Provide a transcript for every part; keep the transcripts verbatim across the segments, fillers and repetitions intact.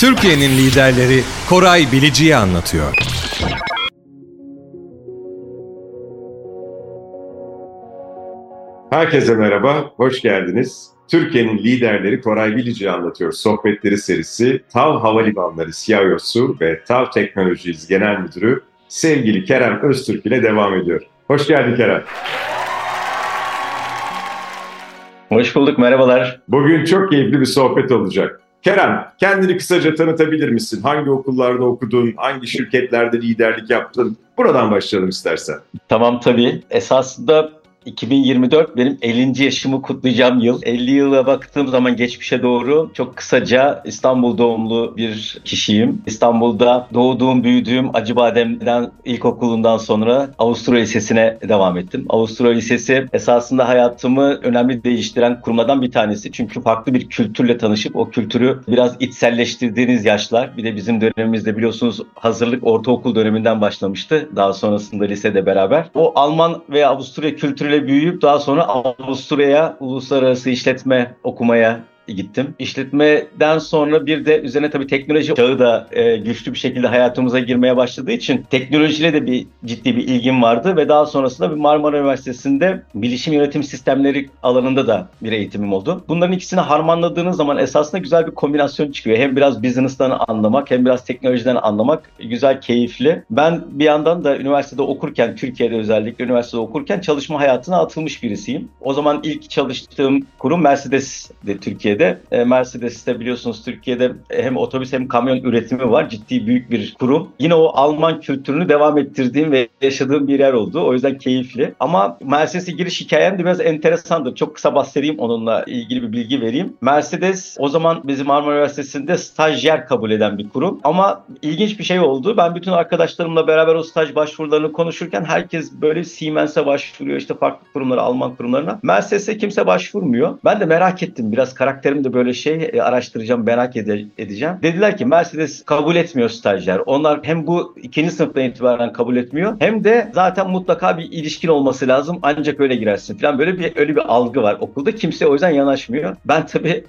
Türkiye'nin liderleri Koray Bilici'yi anlatıyor. Herkese merhaba, hoş geldiniz. Türkiye'nin liderleri Koray Bilici anlatıyor sohbetleri serisi TAV Havalimanları C E O'su ve Tav Technologies Genel Müdürü sevgili Kerem Öztürk ile devam ediyor. Hoş geldin Kerem. Hoş bulduk, merhabalar. Bugün çok keyifli bir sohbet olacak. Kerem, kendini kısaca tanıtabilir misin? Hangi okullarda okudun, hangi şirketlerde liderlik yaptın? Buradan başlayalım istersen. Tamam, tabii. Esasında iki bin yirmi dört benim ellinci yaşımı kutlayacağım yıl. elli yıla baktığım zaman geçmişe doğru çok kısaca İstanbul doğumlu bir kişiyim. İstanbul'da doğduğum, büyüdüğüm Acıbadem'den ilkokulundan sonra Avusturya Lisesi'ne devam ettim. Avusturya Lisesi esasında hayatımı önemli değiştiren kurumlardan bir tanesi. Çünkü farklı bir kültürle tanışıp o kültürü biraz içselleştirdiğiniz yaşlar. Bir de bizim dönemimizde biliyorsunuz hazırlık ortaokul döneminden başlamıştı. Daha sonrasında lisede beraber. O Alman ve Avusturya kültürüyle büyüyüp daha sonra Avusturya'ya uluslararası işletme okumaya gittim. İşletmeden sonra bir de üzerine tabii teknoloji çağı da e, güçlü bir şekilde hayatımıza girmeye başladığı için teknolojiyle de bir ciddi bir ilgim vardı ve daha sonrasında bir Marmara Üniversitesi'nde bilişim yönetim sistemleri alanında da bir eğitimim oldu. Bunların ikisini harmanladığınız zaman esasında güzel bir kombinasyon çıkıyor. Hem biraz business'tan anlamak hem biraz teknolojiden anlamak güzel, keyifli. Ben bir yandan da üniversitede okurken, Türkiye'de özellikle üniversitede okurken çalışma hayatına atılmış birisiyim. O zaman ilk çalıştığım kurum Mercedes'de, Türkiye'de. Mercedes'te biliyorsunuz Türkiye'de hem otobüs hem kamyon üretimi var. Ciddi büyük bir kurum. Yine o Alman kültürünü devam ettirdiğim ve yaşadığım bir yer oldu. O yüzden keyifli. Ama Mercedes'e giriş hikayem de biraz enteresandır. Çok kısa bahsedeyim, onunla ilgili bir bilgi vereyim. Mercedes o zaman bizim Marmara Üniversitesi'nde stajyer kabul eden bir kurum. Ama ilginç bir şey oldu. Ben bütün arkadaşlarımla beraber o staj başvurularını konuşurken herkes böyle Siemens'e başvuruyor. İşte farklı kurumlara, Alman kurumlarına. Mercedes'e kimse başvurmuyor. Ben de merak ettim. Biraz karakter de böyle şey e, araştıracağım, merak ede- edeceğim. Dediler ki Mercedes kabul etmiyor stajyer. Onlar hem bu ikinci sınıftan itibaren kabul etmiyor hem de zaten mutlaka bir ilişkin olması lazım. Ancak öyle girersin falan. Böyle bir öyle bir algı var okulda. Kimse o yüzden yanaşmıyor. Ben tabii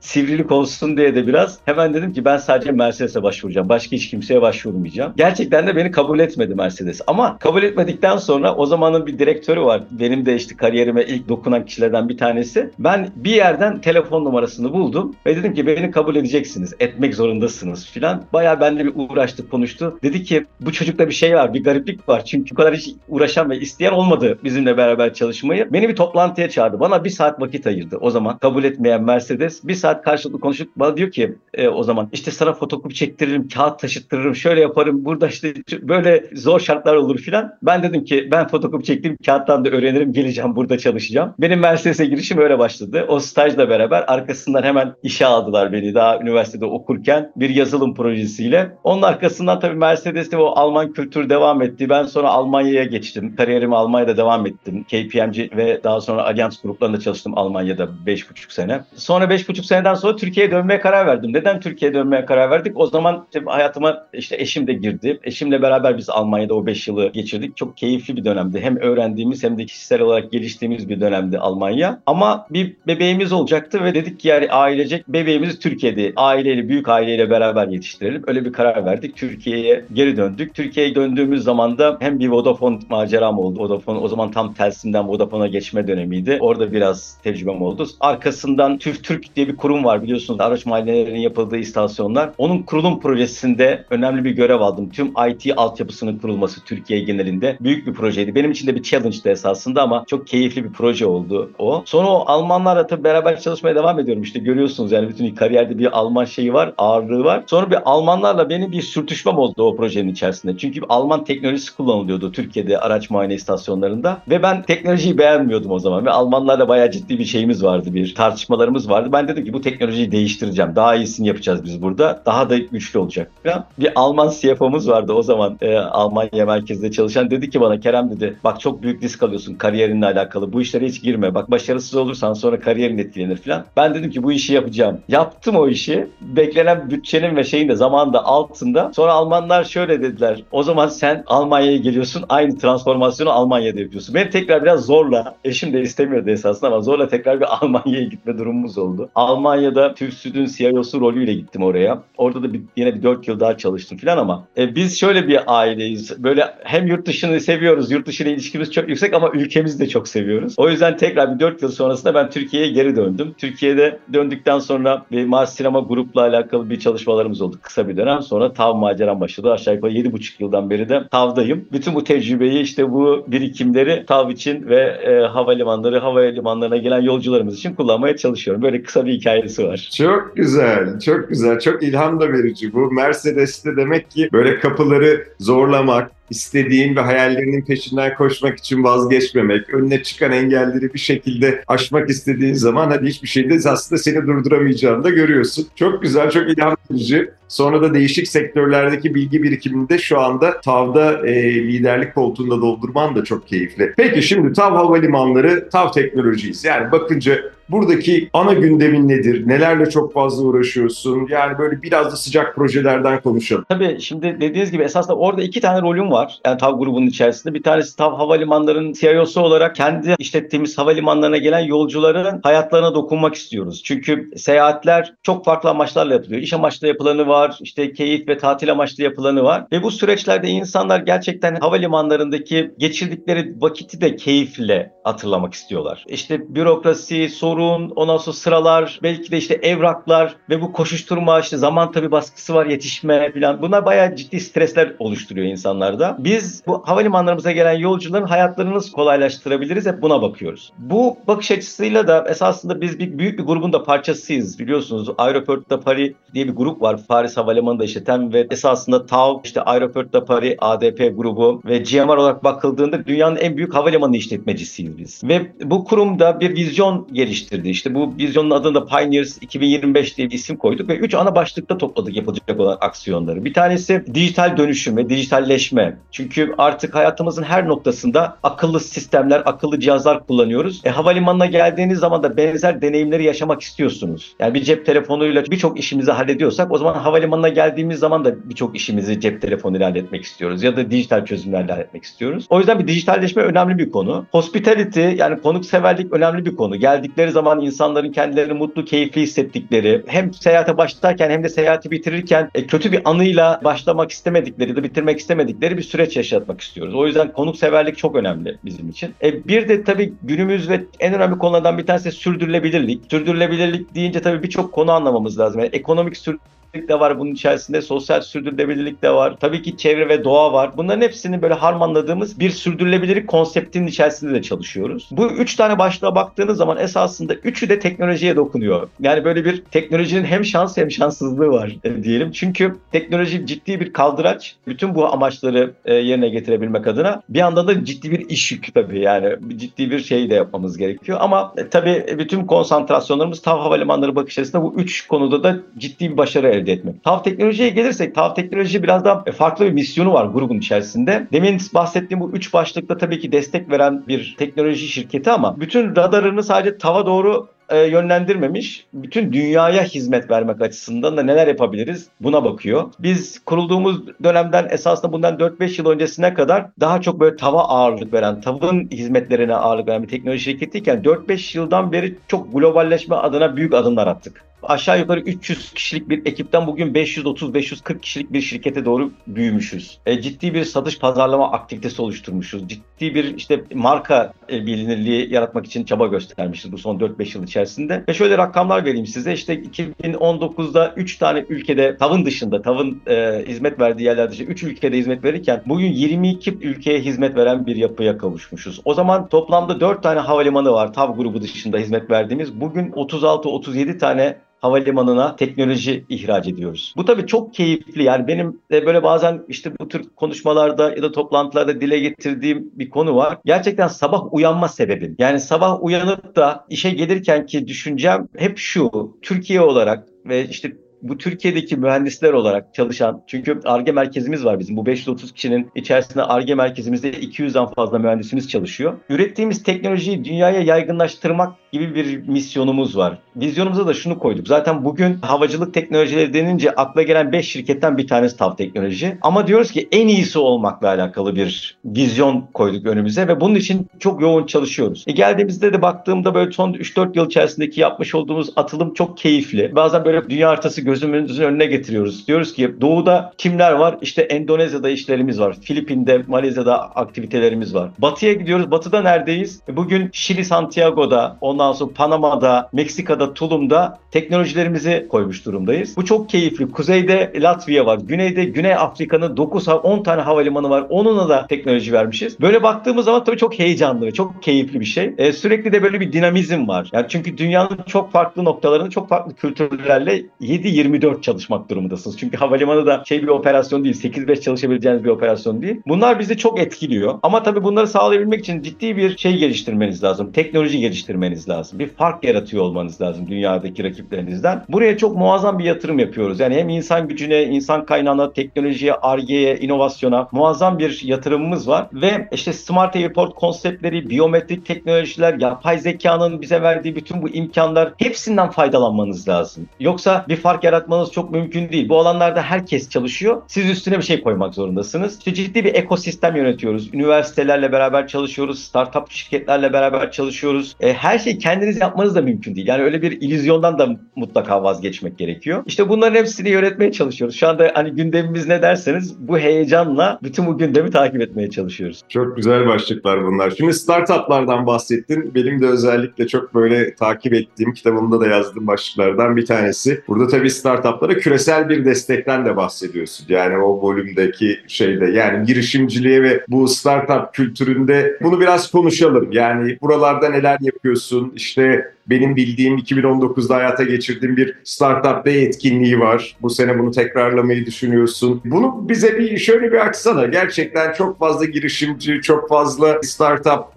sivrilik olsun diye de biraz hemen dedim ki ben sadece Mercedes'e başvuracağım. Başka hiç kimseye başvurmayacağım. Gerçekten de beni kabul etmedi Mercedes. Ama kabul etmedikten sonra o zamanın bir direktörü var. Benim de işte kariyerime ilk dokunan kişilerden bir tanesi. Ben bir yerden telefon numarasını buldum ve dedim ki beni kabul edeceksiniz. Etmek zorundasınız filan. Bayağı benimle bir uğraştı, konuştu. Dedi ki bu çocukta bir şey var, bir gariplik var. Çünkü bu kadar hiç uğraşan ve isteyen olmadı bizimle beraber çalışmayı. Beni bir toplantıya çağırdı. Bana bir saat vakit ayırdı. O zaman kabul etmeyen Mercedes. Bir saat karşılıklı konuştuk. Bana diyor ki e, o zaman işte sana fotokopi çektiririm, kağıt taşıttırırım, şöyle yaparım, burada işte böyle zor şartlar olur filan. Ben dedim ki ben fotokopi çektim, kağıttan da öğrenirim, geleceğim, burada çalışacağım. Benim Mercedes'e girişim öyle başladı. O stajla beraber arkasından hemen işe aldılar beni daha üniversitede okurken bir yazılım projesiyle. Onun arkasından tabii Mercedes'te o Alman kültürü devam etti. Ben sonra Almanya'ya geçtim. Kariyerimi Almanya'da devam ettim. K P M G ve daha sonra Allianz gruplarında çalıştım Almanya'da beş buçuk sene. Sonra beş buçuk seneden sonra Türkiye'ye dönmeye karar verdim. Neden Türkiye'ye dönmeye karar verdik? O zaman işte hayatıma işte eşim de girdi. Eşimle beraber biz Almanya'da o beş yılı geçirdik. Çok keyifli bir dönemdi. Hem öğrendiğimiz hem de kişisel olarak geliştiğimiz bir dönemdi Almanya. Ama bir bebeğimiz olacaktı ve dedik ki yani ailecek bebeğimizi Türkiye'de aileyle, büyük aileyle beraber yetiştirelim. Öyle bir karar verdik. Türkiye'ye geri döndük. Türkiye'ye döndüğümüz zaman da hem bir Vodafone maceram oldu. Vodafone o zaman tam Telsim'den Vodafone'a geçme dönemiydi. Orada biraz tecrübem oldu. Arkasından TÜF Türk diye bir kurum var biliyorsunuz, araç muayenelerinin yapıldığı istasyonlar. Onun kurulum projesinde önemli bir görev aldım. Tüm I T altyapısının kurulması Türkiye genelinde büyük bir projeydi. Benim için de bir challenge'dı esasında ama çok keyifli bir proje oldu o. Sonra o Almanlarla tabii beraber çalışmaya devam ediyorum. İşte görüyorsunuz yani bütün kariyerde bir Alman şeyi var, ağırlığı var. Sonra bir Almanlarla benim bir sürtüşmem oldu o projenin içerisinde. Çünkü Alman teknolojisi kullanılıyordu Türkiye'de araç muayene istasyonlarında ve ben teknolojiyi beğenmiyordum o zaman ve Almanlarla bayağı ciddi bir şeyimiz vardı, bir tartışmalarımız vardı. Ben dedim ki bu teknolojiyi değiştireceğim. Daha iyisini yapacağız biz burada. Daha da güçlü olacak. Bir Alman C F O'muz vardı o zaman e, Almanya merkezde çalışan. Dedi ki bana Kerem dedi bak çok büyük risk alıyorsun kariyerinle alakalı. Bu işlere hiç girme. Bak başarısız olursan sonra kariyerin etkilenir falan. Ben dedim ki bu işi yapacağım. Yaptım o işi. Beklenen bütçenin ve şeyin de zamanında altında. Sonra Almanlar şöyle dediler. O zaman sen Almanya'ya geliyorsun. Aynı transformasyonu Almanya'da yapıyorsun. Beni tekrar biraz zorla, eşim de istemiyordu esasında ama zorla tekrar bir Almanya'ya gitme durumu durumumuz oldu. Almanya'da TÜVSÜD'ün C E O'su rolüyle gittim oraya. Orada da bir, yine bir dört yıl daha çalıştım falan ama e, biz şöyle bir aileyiz. Böyle hem yurt dışını seviyoruz, yurt dışıyla ilişkimiz çok yüksek ama ülkemizi de çok seviyoruz. O yüzden tekrar bir dört yıl sonrasında ben Türkiye'ye geri döndüm. Türkiye'de döndükten sonra bir Mars Sinema grupla alakalı bir çalışmalarımız oldu kısa bir dönem. Sonra TAV maceram başladı. Aşağı yukarı yedi buçuk yıldan beri de TAV'dayım. Bütün bu tecrübeyi, işte bu birikimleri TAV için ve e, havalimanları, havalimanlarına gelen yolcularımız için kullanmaya çalışıyorum. Böyle kısa bir hikayesi var. Çok güzel, çok güzel. Çok ilham da verici bu. Mercedes'te demek ki böyle kapıları zorlamak, istediğin ve hayallerinin peşinden koşmak için vazgeçmemek, önüne çıkan engelleri bir şekilde aşmak istediğin zaman hadi hiçbir şeyde aslında seni durduramayacağını da görüyorsun. Çok güzel, çok ilham verici. Sonra da değişik sektörlerdeki bilgi birikimini de şu anda TAV'da e, liderlik koltuğunda doldurman da çok keyifli. Peki şimdi TAV Havalimanları, TAV Technologies. Yani bakınca buradaki ana gündemin nedir? Nelerle çok fazla uğraşıyorsun? Yani böyle biraz da sıcak projelerden konuşalım. Tabii şimdi dediğiniz gibi esasında orada iki tane rolüm var. Yani TAV grubunun içerisinde. Bir tanesi TAV Havalimanları'nın C E O'su olarak kendi işlettiğimiz havalimanlarına gelen yolcuların hayatlarına dokunmak istiyoruz. Çünkü seyahatler çok farklı amaçlarla yapılıyor. İş amaçlı yapılanı var, işte keyif ve tatil amaçlı yapılanı var. Ve bu süreçlerde insanlar gerçekten havalimanlarındaki geçirdikleri vakiti de keyifle hatırlamak istiyorlar. İşte bürokrasi, soru, ondan sonra sıralar, belki de işte evraklar ve bu koşuşturma, işte zaman tabii baskısı var, yetişme falan. Bunlar bayağı ciddi stresler oluşturuyor insanlarda. Biz bu havalimanlarımıza gelen yolcuların hayatlarını nasıl kolaylaştırabiliriz, hep buna bakıyoruz. Bu bakış açısıyla da esasında biz bir, büyük bir grubun da parçasıyız. Biliyorsunuz Aeroport de Paris diye bir grup var. Paris Havalimanı'nda işleten ve esasında TAV, işte Aeroport de Paris, A D P grubu ve G M R olarak bakıldığında dünyanın en büyük havalimanı işletmecisiyiz biz. Ve bu kurumda bir vizyon gelişti. İşte bu vizyonun adını da Pioneers iki bin yirmi beş diye bir isim koyduk ve üç ana başlıkta topladık yapılacak olan aksiyonları. Bir tanesi dijital dönüşüm ve dijitalleşme. Çünkü artık hayatımızın her noktasında akıllı sistemler, akıllı cihazlar kullanıyoruz. E, havalimanına geldiğiniz zaman da benzer deneyimleri yaşamak istiyorsunuz. Yani bir cep telefonuyla birçok işimizi hallediyorsak o zaman havalimanına geldiğimiz zaman da birçok işimizi cep telefonuyla halletmek istiyoruz ya da dijital çözümlerle halletmek istiyoruz. O yüzden bir dijitalleşme önemli bir konu. Hospitality, yani konukseverlik önemli bir konu. Geldikleri zaman zaman insanların kendilerini mutlu, keyifli hissettikleri, hem seyahate başlarken hem de seyahati bitirirken e, kötü bir anıyla başlamak istemedikleri de bitirmek istemedikleri bir süreç yaşatmak istiyoruz. O yüzden konukseverlik çok önemli bizim için. E, bir de tabii günümüz ve en önemli konulardan bir tanesi sürdürülebilirlik. Sürdürülebilirlik deyince tabii birçok konu anlamamız lazım. Yani ekonomik sürdürülebilirlik de var bunun içerisinde, sosyal sürdürülebilirlik de var. Tabii ki çevre ve doğa var. Bunların hepsini böyle harmanladığımız bir sürdürülebilirlik konseptinin içerisinde de çalışıyoruz. Bu üç tane başlığa baktığınız zaman esasında üçü de teknolojiye dokunuyor. Yani böyle bir teknolojinin hem şans hem şanssızlığı var diyelim. Çünkü teknoloji ciddi bir kaldıraç. Bütün bu amaçları yerine getirebilmek adına bir yandan da ciddi bir iş yükü tabii, yani ciddi bir şey de yapmamız gerekiyor. Ama tabii bütün konsantrasyonlarımız TAV Havalimanları bakış açısında bu üç konuda da ciddi bir başarı elde etmek. TAV Teknoloji'ye gelirsek, TAV Teknoloji biraz daha farklı bir misyonu var grubun içerisinde. Demin bahsettiğim bu üç başlıkta tabii ki destek veren bir teknoloji şirketi ama bütün radarını sadece TAV'a doğru yönlendirmemiş. Bütün dünyaya hizmet vermek açısından da neler yapabiliriz buna bakıyor. Biz kurulduğumuz dönemden esasında bundan dört beş yıl öncesine kadar daha çok böyle TAV'a ağırlık veren, TAV'ın hizmetlerine ağırlık veren bir teknoloji şirketiyken dört beş yıldan beri çok globalleşme adına büyük adımlar attık. Aşağı yukarı üç yüz kişilik bir ekipten bugün beş yüz otuz beş yüz kırk kişilik bir şirkete doğru büyümüşüz. E, ciddi bir satış pazarlama aktivitesi oluşturmuşuz. Ciddi bir işte marka e, bilinirliği yaratmak için çaba göstermişiz bu son dört beş yıl içerisinde. Ve şöyle rakamlar vereyim size. İşte iki bin on dokuzda üç tane ülkede TAV'ın dışında, TAV'ın e, hizmet verdiği yerler dışında üç ülkede hizmet verirken bugün yirmi iki ülkeye hizmet veren bir yapıya kavuşmuşuz. O zaman toplamda dört tane havalimanı var TAV grubu dışında hizmet verdiğimiz. Bugün otuz altı otuz yedi tane havalimanına teknoloji ihraç ediyoruz. Bu tabii çok keyifli. Yani benim böyle bazen işte bu tür konuşmalarda ya da toplantılarda dile getirdiğim bir konu var. Gerçekten sabah uyanma sebebim. Yani sabah uyanıp da işe gelirkenki düşüncem hep şu. Türkiye olarak ve işte bu Türkiye'deki mühendisler olarak çalışan, çünkü Ar-Ge merkezimiz var bizim. Bu beş yüz otuz kişinin içerisinde Ar-Ge merkezimizde iki yüzden fazla mühendisimiz çalışıyor. Ürettiğimiz teknolojiyi dünyaya yaygınlaştırmak gibi bir misyonumuz var. Vizyonumuza da şunu koyduk. Zaten bugün havacılık teknolojileri denince akla gelen beş şirketten bir tanesi Tav Teknoloji. Ama diyoruz ki en iyisi olmakla alakalı bir vizyon koyduk önümüze ve bunun için çok yoğun çalışıyoruz. E geldiğimizde de baktığımda böyle son üç dört yıl içerisindeki yapmış olduğumuz atılım çok keyifli. Bazen böyle dünya haritası gözümüzün önüne getiriyoruz. Diyoruz ki doğuda kimler var? İşte Endonezya'da işlerimiz var. Filipin'de, Malezya'da aktivitelerimiz var. Batıya gidiyoruz. Batıda neredeyiz? E bugün Şili, Santiago'da, ondan sonra Panama'da, Meksika'da, Tulum'da teknolojilerimizi koymuş durumdayız. Bu çok keyifli. Kuzeyde Latvia var. Güneyde Güney Afrika'nın dokuz on tane havalimanı var. Onuna da teknoloji vermişiz. Böyle baktığımız zaman tabii çok heyecanlı ve çok keyifli bir şey. E, sürekli de böyle bir dinamizm var. Yani çünkü dünyanın çok farklı noktalarını çok farklı kültürlerle yedi yirmi dört çalışmak durumundasınız. Çünkü havalimanı da şey bir operasyon değil. sekiz beş çalışabileceğiniz bir operasyon değil. Bunlar bizi çok etkiliyor. Ama tabii bunları sağlayabilmek için ciddi bir şey geliştirmeniz lazım. Teknoloji geliştirmeniz lazım. Bir fark yaratıyor olmanız lazım dünyadaki rakiplerinizden. Buraya çok muazzam bir yatırım yapıyoruz. Yani hem insan gücüne, insan kaynağına, teknolojiye, Ar-Ge'ye, inovasyona muazzam bir yatırımımız var. Ve işte Smart Airport konseptleri, biyometrik teknolojiler, yapay zekanın bize verdiği bütün bu imkanlar, hepsinden faydalanmanız lazım. Yoksa bir fark yaratmanız çok mümkün değil. Bu alanlarda herkes çalışıyor. Siz üstüne bir şey koymak zorundasınız. İşte ciddi bir ekosistem yönetiyoruz. Üniversitelerle beraber çalışıyoruz. Startup şirketlerle beraber çalışıyoruz. E, her şeyi kendiniz yapmanız da mümkün değil. Yani öyle bir illüzyondan da mutlaka vazgeçmek gerekiyor. İşte bunların hepsini yönetmeye çalışıyoruz. Şu anda hani gündemimiz ne derseniz bu heyecanla bütün bu gündemi takip etmeye çalışıyoruz. Çok güzel başlıklar bunlar. Şimdi startuplardan bahsettin. Benim de özellikle çok böyle takip ettiğim, kitabımda da yazdığım başlıklardan bir tanesi. Burada tabii startuplara küresel bir destekten de bahsediyorsun. Yani o bölümdeki şeyde, yani girişimciliğe ve bu startup kültüründe bunu biraz konuşalım. Yani buralarda neler yapıyorsun? İşte benim bildiğim iki bin on dokuzda hayata geçirdiğim bir Startup Day etkinliği var. Bu sene bunu tekrarlamayı düşünüyorsun. Bunu bize bir şöyle bir açsana. Gerçekten çok fazla girişimci, çok fazla startup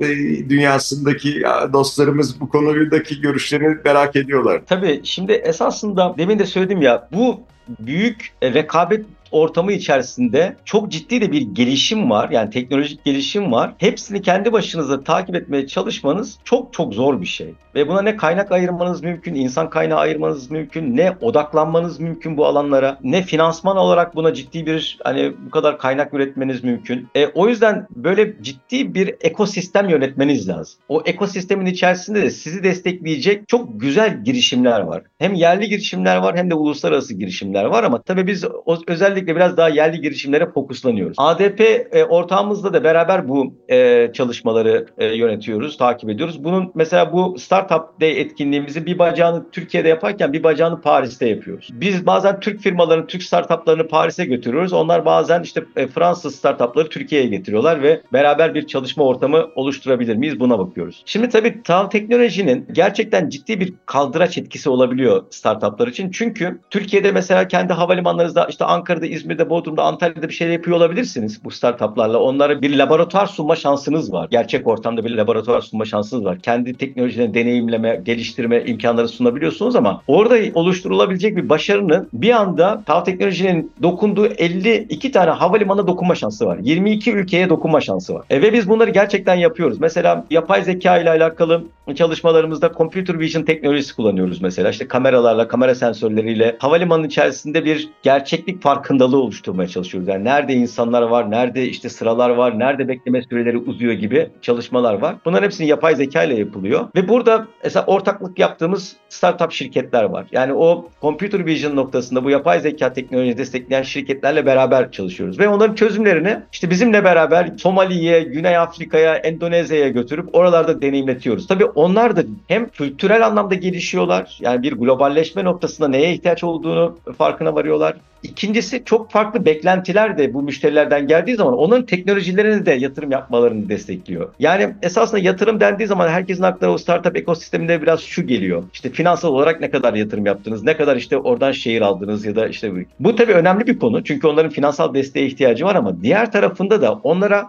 dünyasındaki dostlarımız bu konudaki görüşlerini merak ediyorlar. Tabii şimdi esasında demin de söyledim ya, bu büyük rekabet ortamı içerisinde çok ciddi de bir gelişim var. Yani teknolojik gelişim var. Hepsini kendi başınıza takip etmeye çalışmanız çok çok zor bir şey. Ve buna ne kaynak ayırmanız mümkün, insan kaynağı ayırmanız mümkün, ne odaklanmanız mümkün bu alanlara, ne finansman olarak buna ciddi bir hani bu kadar kaynak üretmeniz mümkün. E, o yüzden böyle ciddi bir ekosistem yönetmeniz lazım. O ekosistemin içerisinde de sizi destekleyecek çok güzel girişimler var. Hem yerli girişimler var hem de uluslararası girişimler var ama tabii biz o, özellikle biraz daha yerli girişimlere fokuslanıyoruz. A D P e, ortağımızla da beraber bu e, çalışmaları e, yönetiyoruz, takip ediyoruz. Bunun mesela bu Startup Day etkinliğimizi bir bacağını Türkiye'de yaparken bir bacağını Paris'te yapıyoruz. Biz bazen Türk firmalarını, Türk startuplarını Paris'e götürüyoruz. Onlar bazen işte e, Fransız startupları Türkiye'ye getiriyorlar ve beraber bir çalışma ortamı oluşturabilir miyiz? Buna bakıyoruz. Şimdi tabii T A V Teknoloji'nin gerçekten ciddi bir kaldıraç etkisi olabiliyor startuplar için. Çünkü Türkiye'de mesela kendi havalimanlarınızda işte Ankara'da, İzmir'de, Bodrum'da, Antalya'da bir şey yapıyor olabilirsiniz bu startuplarla. Onlara bir laboratuvar sunma şansınız var. Gerçek ortamda bir laboratuvar sunma şansınız var. Kendi teknolojilerini deneyimleme, geliştirme imkanları sunabiliyorsunuz ama orada oluşturulabilecek bir başarının bir anda T A V Teknoloji'nin dokunduğu elli iki tane havalimanına dokunma şansı var. yirmi iki ülkeye dokunma şansı var. E ve biz bunları gerçekten yapıyoruz. Mesela yapay zeka ile alakalı çalışmalarımızda computer vision teknolojisi kullanıyoruz mesela. İşte kameralarla, kamera sensörleriyle havalimanının içerisinde bir gerçeklik farkında oluşturmaya çalışıyoruz. Yani nerede insanlar var, nerede işte sıralar var, nerede bekleme süreleri uzuyor gibi çalışmalar var. Bunların hepsini yapay zeka ile yapılıyor. Ve burada mesela ortaklık yaptığımız startup şirketler var. Yani o computer vision noktasında bu yapay zeka teknolojisini destekleyen şirketlerle beraber çalışıyoruz. Ve onların çözümlerini işte bizimle beraber Somali'ye, Güney Afrika'ya, Endonezya'ya götürüp oralarda deneyimletiyoruz. Tabii onlar da hem kültürel anlamda gelişiyorlar. Yani bir globalleşme noktasında neye ihtiyaç olduğunu farkına varıyorlar. İkincisi, çok farklı beklentiler de bu müşterilerden geldiği zaman onların teknolojilerine de yatırım yapmalarını destekliyor. Yani esasında yatırım dendiği zaman herkesin aklına o startup ekosisteminde biraz şu geliyor. İşte finansal olarak ne kadar yatırım yaptınız, ne kadar işte oradan şehir aldınız ya da işte bu tabii önemli bir konu. Çünkü onların finansal desteğe ihtiyacı var ama diğer tarafında da onlara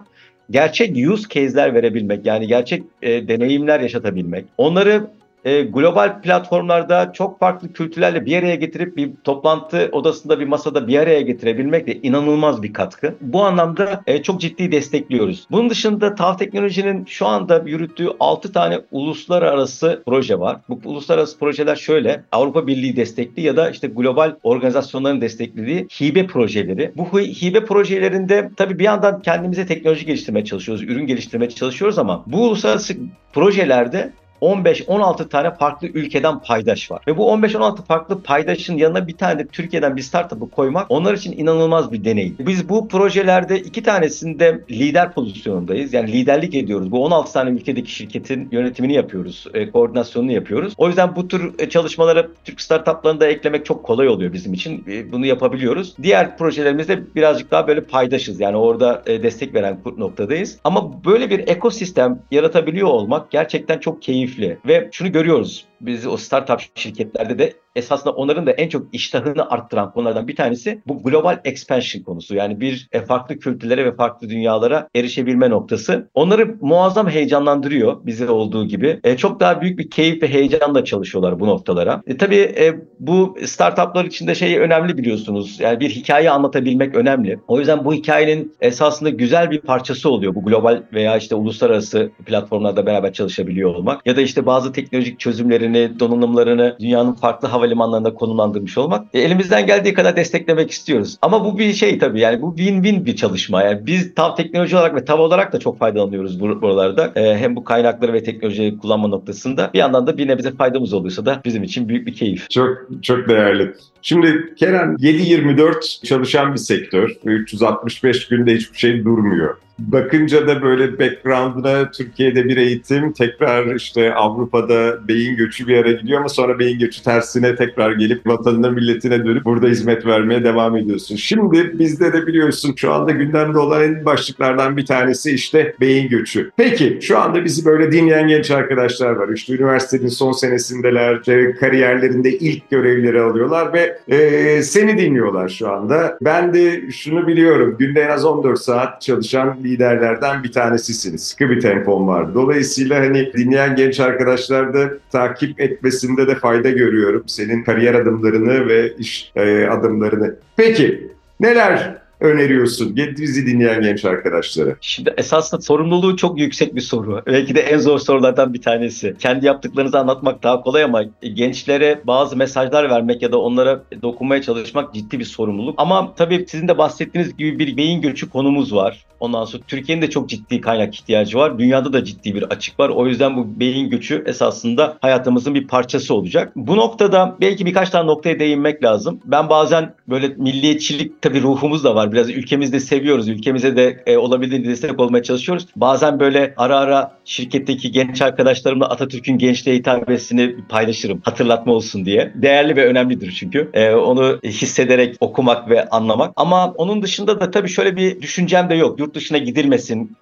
gerçek use case'ler verebilmek, yani gerçek e, deneyimler yaşatabilmek, onları e, global platformlarda çok farklı kültürlerle bir araya getirip bir toplantı odasında bir masada bir araya getirebilmek de inanılmaz bir katkı. Bu anlamda e, çok ciddi destekliyoruz. Bunun dışında Tav Teknoloji'nin şu anda yürüttüğü altı tane uluslararası proje var. Bu uluslararası projeler şöyle: Avrupa Birliği destekli ya da işte global organizasyonların desteklediği hibe projeleri. Bu hibe projelerinde tabii bir yandan kendimize teknoloji geliştirmeye çalışıyoruz, ürün geliştirmeye çalışıyoruz ama bu uluslararası projelerde on beş on altı tane farklı ülkeden paydaş var. Ve bu on beş on altı farklı paydaşın yanına bir tane de Türkiye'den bir startup'ı koymak onlar için inanılmaz bir deneyim. Biz bu projelerde iki tanesinde lider pozisyondayız. Yani liderlik ediyoruz. Bu on altı tane ülkedeki şirketin yönetimini yapıyoruz. Koordinasyonunu yapıyoruz. O yüzden bu tür çalışmalara Türk startup'larını da eklemek çok kolay oluyor bizim için. Bunu yapabiliyoruz. Diğer projelerimizde birazcık daha böyle paydaşız. Yani orada destek veren noktadayız. Ama böyle bir ekosistem yaratabiliyor olmak gerçekten çok keyifli. Ve şunu görüyoruz, biz o startup şirketlerde de esasında onların da en çok iştahını arttıran konulardan bir tanesi bu global expansion konusu. Yani bir farklı kültürlere ve farklı dünyalara erişebilme noktası. Onları muazzam heyecanlandırıyor bizi olduğu gibi. E, çok daha büyük bir keyif ve heyecanla çalışıyorlar bu noktalara. E, tabii e, bu startuplar içinde şey önemli biliyorsunuz. Yani bir hikaye anlatabilmek önemli. O yüzden bu hikayenin esasında güzel bir parçası oluyor. Bu global veya işte uluslararası platformlarda beraber çalışabiliyor olmak. Ya da işte bazı teknolojik çözümlerini, donanımlarını dünyanın farklı hava limanlarında konumlandırmış olmak. E, elimizden geldiği kadar desteklemek istiyoruz. Ama bu bir şey tabii, yani bu win-win bir çalışma. Yani biz Tav Teknoloji olarak ve Tav olarak da çok faydalanıyoruz bur- buralarda. E, hem bu kaynakları ve teknolojiyi kullanma noktasında bir yandan da bir nebze faydamız oluyorsa da bizim için büyük bir keyif. Çok çok değerli. Şimdi Kerem, yedi yirmi dört çalışan bir sektör. üç yüz altmış beş günde hiçbir şey durmuyor. Bakınca da böyle background'ına Türkiye'de bir eğitim, tekrar işte Avrupa'da beyin göçü bir ara gidiyor ama sonra beyin göçü tersine tekrar gelip vatanına milletine dönüp burada hizmet vermeye devam ediyorsun. Şimdi bizde de biliyorsun şu anda gündemde olan en başlıklardan bir tanesi işte beyin göçü. Peki şu anda bizi böyle dinleyen genç arkadaşlar var. İşte üniversitenin son senesindeler, kariyerlerinde ilk görevleri alıyorlar ve e, seni dinliyorlar şu anda. Ben de şunu biliyorum, günde en az on dört saat çalışan liderlerden bir tanesisiniz. Sıkı bir tempom var. Dolayısıyla hani dinleyen genç arkadaşlar da takip etmesinde de fayda görüyorum. Senin kariyer adımlarını ve iş e, adımlarını. Peki neler öneriyorsun bizi dinleyen genç arkadaşlara? Şimdi esasında sorumluluğu çok yüksek bir soru. Belki de en zor sorulardan bir tanesi. Kendi yaptıklarınızı anlatmak daha kolay ama gençlere bazı mesajlar vermek ya da onlara dokunmaya çalışmak ciddi bir sorumluluk. Ama tabii sizin de bahsettiğiniz gibi bir beyin göçü konumuz var. Ondan sonra Türkiye'nin de çok ciddi kaynak ihtiyacı var. Dünyada da ciddi bir açık var. O yüzden bu beyin göçü esasında hayatımızın bir parçası olacak. Bu noktada belki birkaç tane noktaya değinmek lazım. Ben bazen böyle milliyetçilik, tabii ruhumuz da var. Biraz ülkemizde seviyoruz. Ülkemize de e, olabildiğince destek olmaya çalışıyoruz. Bazen böyle ara ara şirketteki genç arkadaşlarımla Atatürk'ün gençliğe hitabesini paylaşırım. Hatırlatma olsun diye. Değerli ve önemlidir çünkü. E, onu hissederek okumak ve anlamak. Ama onun dışında da tabii şöyle bir düşüncem de yok. Yurt dışına gidilmesin,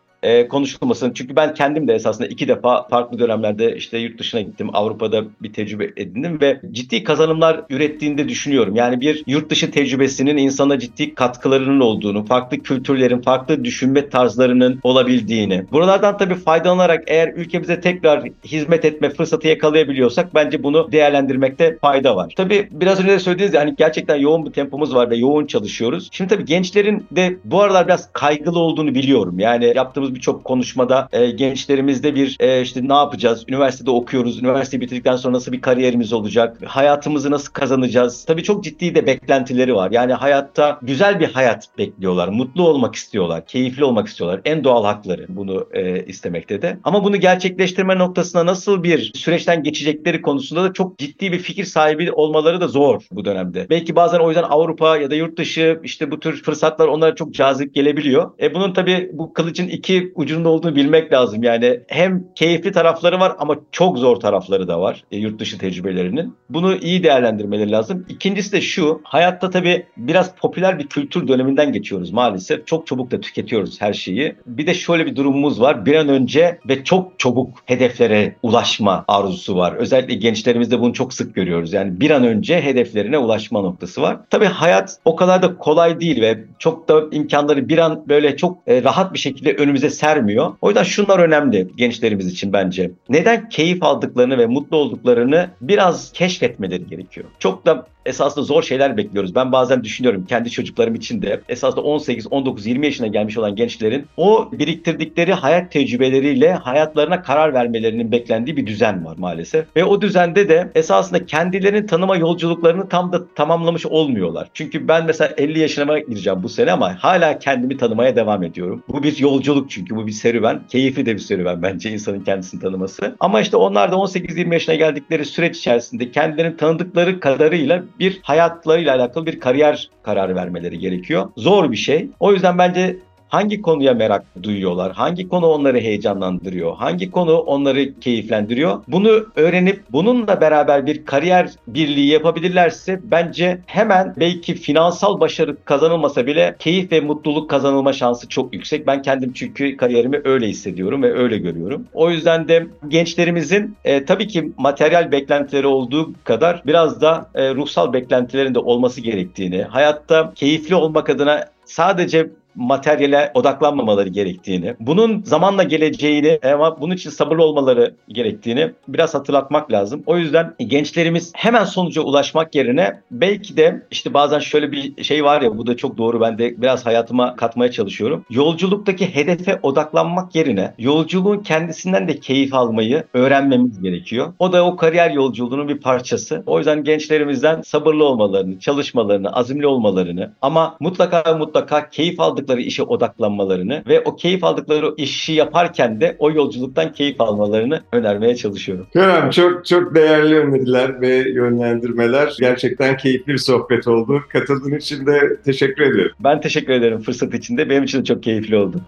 konuşulmasın. Çünkü ben kendim de esasında iki defa farklı dönemlerde işte yurt dışına gittim. Avrupa'da bir tecrübe edindim ve ciddi kazanımlar ürettiğini de düşünüyorum. Yani bir yurt dışı tecrübesinin insana ciddi katkılarının olduğunu, farklı kültürlerin, farklı düşünme tarzlarının olabildiğini. Buralardan tabii faydalanarak eğer ülkemize tekrar hizmet etme fırsatı yakalayabiliyorsak bence bunu değerlendirmekte fayda var. Tabii biraz önce de söylediğiniz yani gerçekten yoğun bir tempomuz var ve yoğun çalışıyoruz. Şimdi tabii gençlerin de bu aralar biraz kaygılı olduğunu biliyorum. Yani yaptığımız birçok konuşmada e, gençlerimizde bir e, işte ne yapacağız? Üniversitede okuyoruz. Üniversiteyi bitirdikten sonra nasıl bir kariyerimiz olacak? Hayatımızı nasıl kazanacağız? Tabii çok ciddi de beklentileri var. Yani hayatta güzel bir hayat bekliyorlar. Mutlu olmak istiyorlar. Keyifli olmak istiyorlar. En doğal hakları bunu e, istemekte de. Ama bunu gerçekleştirme noktasına nasıl bir süreçten geçecekleri konusunda da çok ciddi bir fikir sahibi olmaları da zor bu dönemde. Belki bazen o yüzden Avrupa ya da yurt dışı işte bu tür fırsatlar onlara çok cazip gelebiliyor. E bunun tabii bu kılıcın iki ucunda olduğunu bilmek lazım. Yani hem keyifli tarafları var ama çok zor tarafları da var e, yurt dışı tecrübelerinin. Bunu iyi değerlendirmeleri lazım. İkincisi de şu, hayatta tabii biraz popüler bir kültür döneminden geçiyoruz maalesef. Çok çabuk da tüketiyoruz her şeyi. Bir de şöyle bir durumumuz var. Bir an önce ve çok çabuk hedeflere ulaşma arzusu var. Özellikle gençlerimizde bunu çok sık görüyoruz. Yani bir an önce hedeflerine ulaşma noktası var. Tabii hayat o kadar da kolay değil ve çok da imkanları bir an böyle çok e, rahat bir şekilde önümüze sermiyor. O yüzden şunlar önemli gençlerimiz için bence. Neden keyif aldıklarını ve mutlu olduklarını biraz keşfetmeleri gerekiyor. Çok da esasında zor şeyler bekliyoruz. Ben bazen düşünüyorum kendi çocuklarım için de esasında on sekiz, on dokuz, yirmi yaşına gelmiş olan gençlerin o biriktirdikleri hayat tecrübeleriyle hayatlarına karar vermelerinin beklendiği bir düzen var maalesef. Ve o düzende de esasında kendilerinin tanıma yolculuklarını tam da tamamlamış olmuyorlar. Çünkü ben mesela elli yaşına gireceğim bu sene ama hala kendimi tanımaya devam ediyorum. Bu bir yolculuk çünkü bu bir serüven. Keyifli de bir serüven bence insanın kendisini tanıması. Ama işte onlar da on sekiz yirmi yaşına geldikleri süreç içerisinde kendilerini tanıdıkları kadarıyla bir hayatlarıyla alakalı bir kariyer kararı vermeleri gerekiyor. Zor bir şey. O yüzden bence hangi konuya merak duyuyorlar, hangi konu onları heyecanlandırıyor, hangi konu onları keyiflendiriyor? Bunu öğrenip bununla beraber bir kariyer birliği yapabilirlerse bence hemen belki finansal başarı kazanılmasa bile keyif ve mutluluk kazanılma şansı çok yüksek. Ben kendim çünkü kariyerimi öyle hissediyorum ve öyle görüyorum. O yüzden de gençlerimizin e, tabii ki materyal beklentileri olduğu kadar biraz da e, ruhsal beklentilerin de olması gerektiğini, hayatta keyifli olmak adına sadece materyale odaklanmamaları gerektiğini, bunun zamanla geleceğini ama bunun için sabırlı olmaları gerektiğini biraz hatırlatmak lazım. O yüzden gençlerimiz hemen sonuca ulaşmak yerine belki de işte bazen şöyle bir şey var ya, bu da çok doğru, ben de biraz hayatıma katmaya çalışıyorum. Yolculuktaki hedefe odaklanmak yerine yolculuğun kendisinden de keyif almayı öğrenmemiz gerekiyor. O da o kariyer yolculuğunun bir parçası. O yüzden gençlerimizden sabırlı olmalarını, çalışmalarını, azimli olmalarını ama mutlaka mutlaka keyif aldıklarını işe odaklanmalarını ve o keyif aldıkları işi yaparken de o yolculuktan keyif almalarını önermeye çalışıyorum. Kerem, çok çok değerli öneriler ve yönlendirmeler. Gerçekten keyifli bir sohbet oldu. Katıldığın için de teşekkür ediyorum. Ben teşekkür ederim fırsat için de. Benim için de çok keyifli oldu.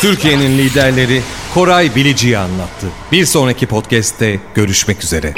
Türkiye'nin liderleri Koray Bilici'yi anlattı. Bir sonraki podcast'te görüşmek üzere.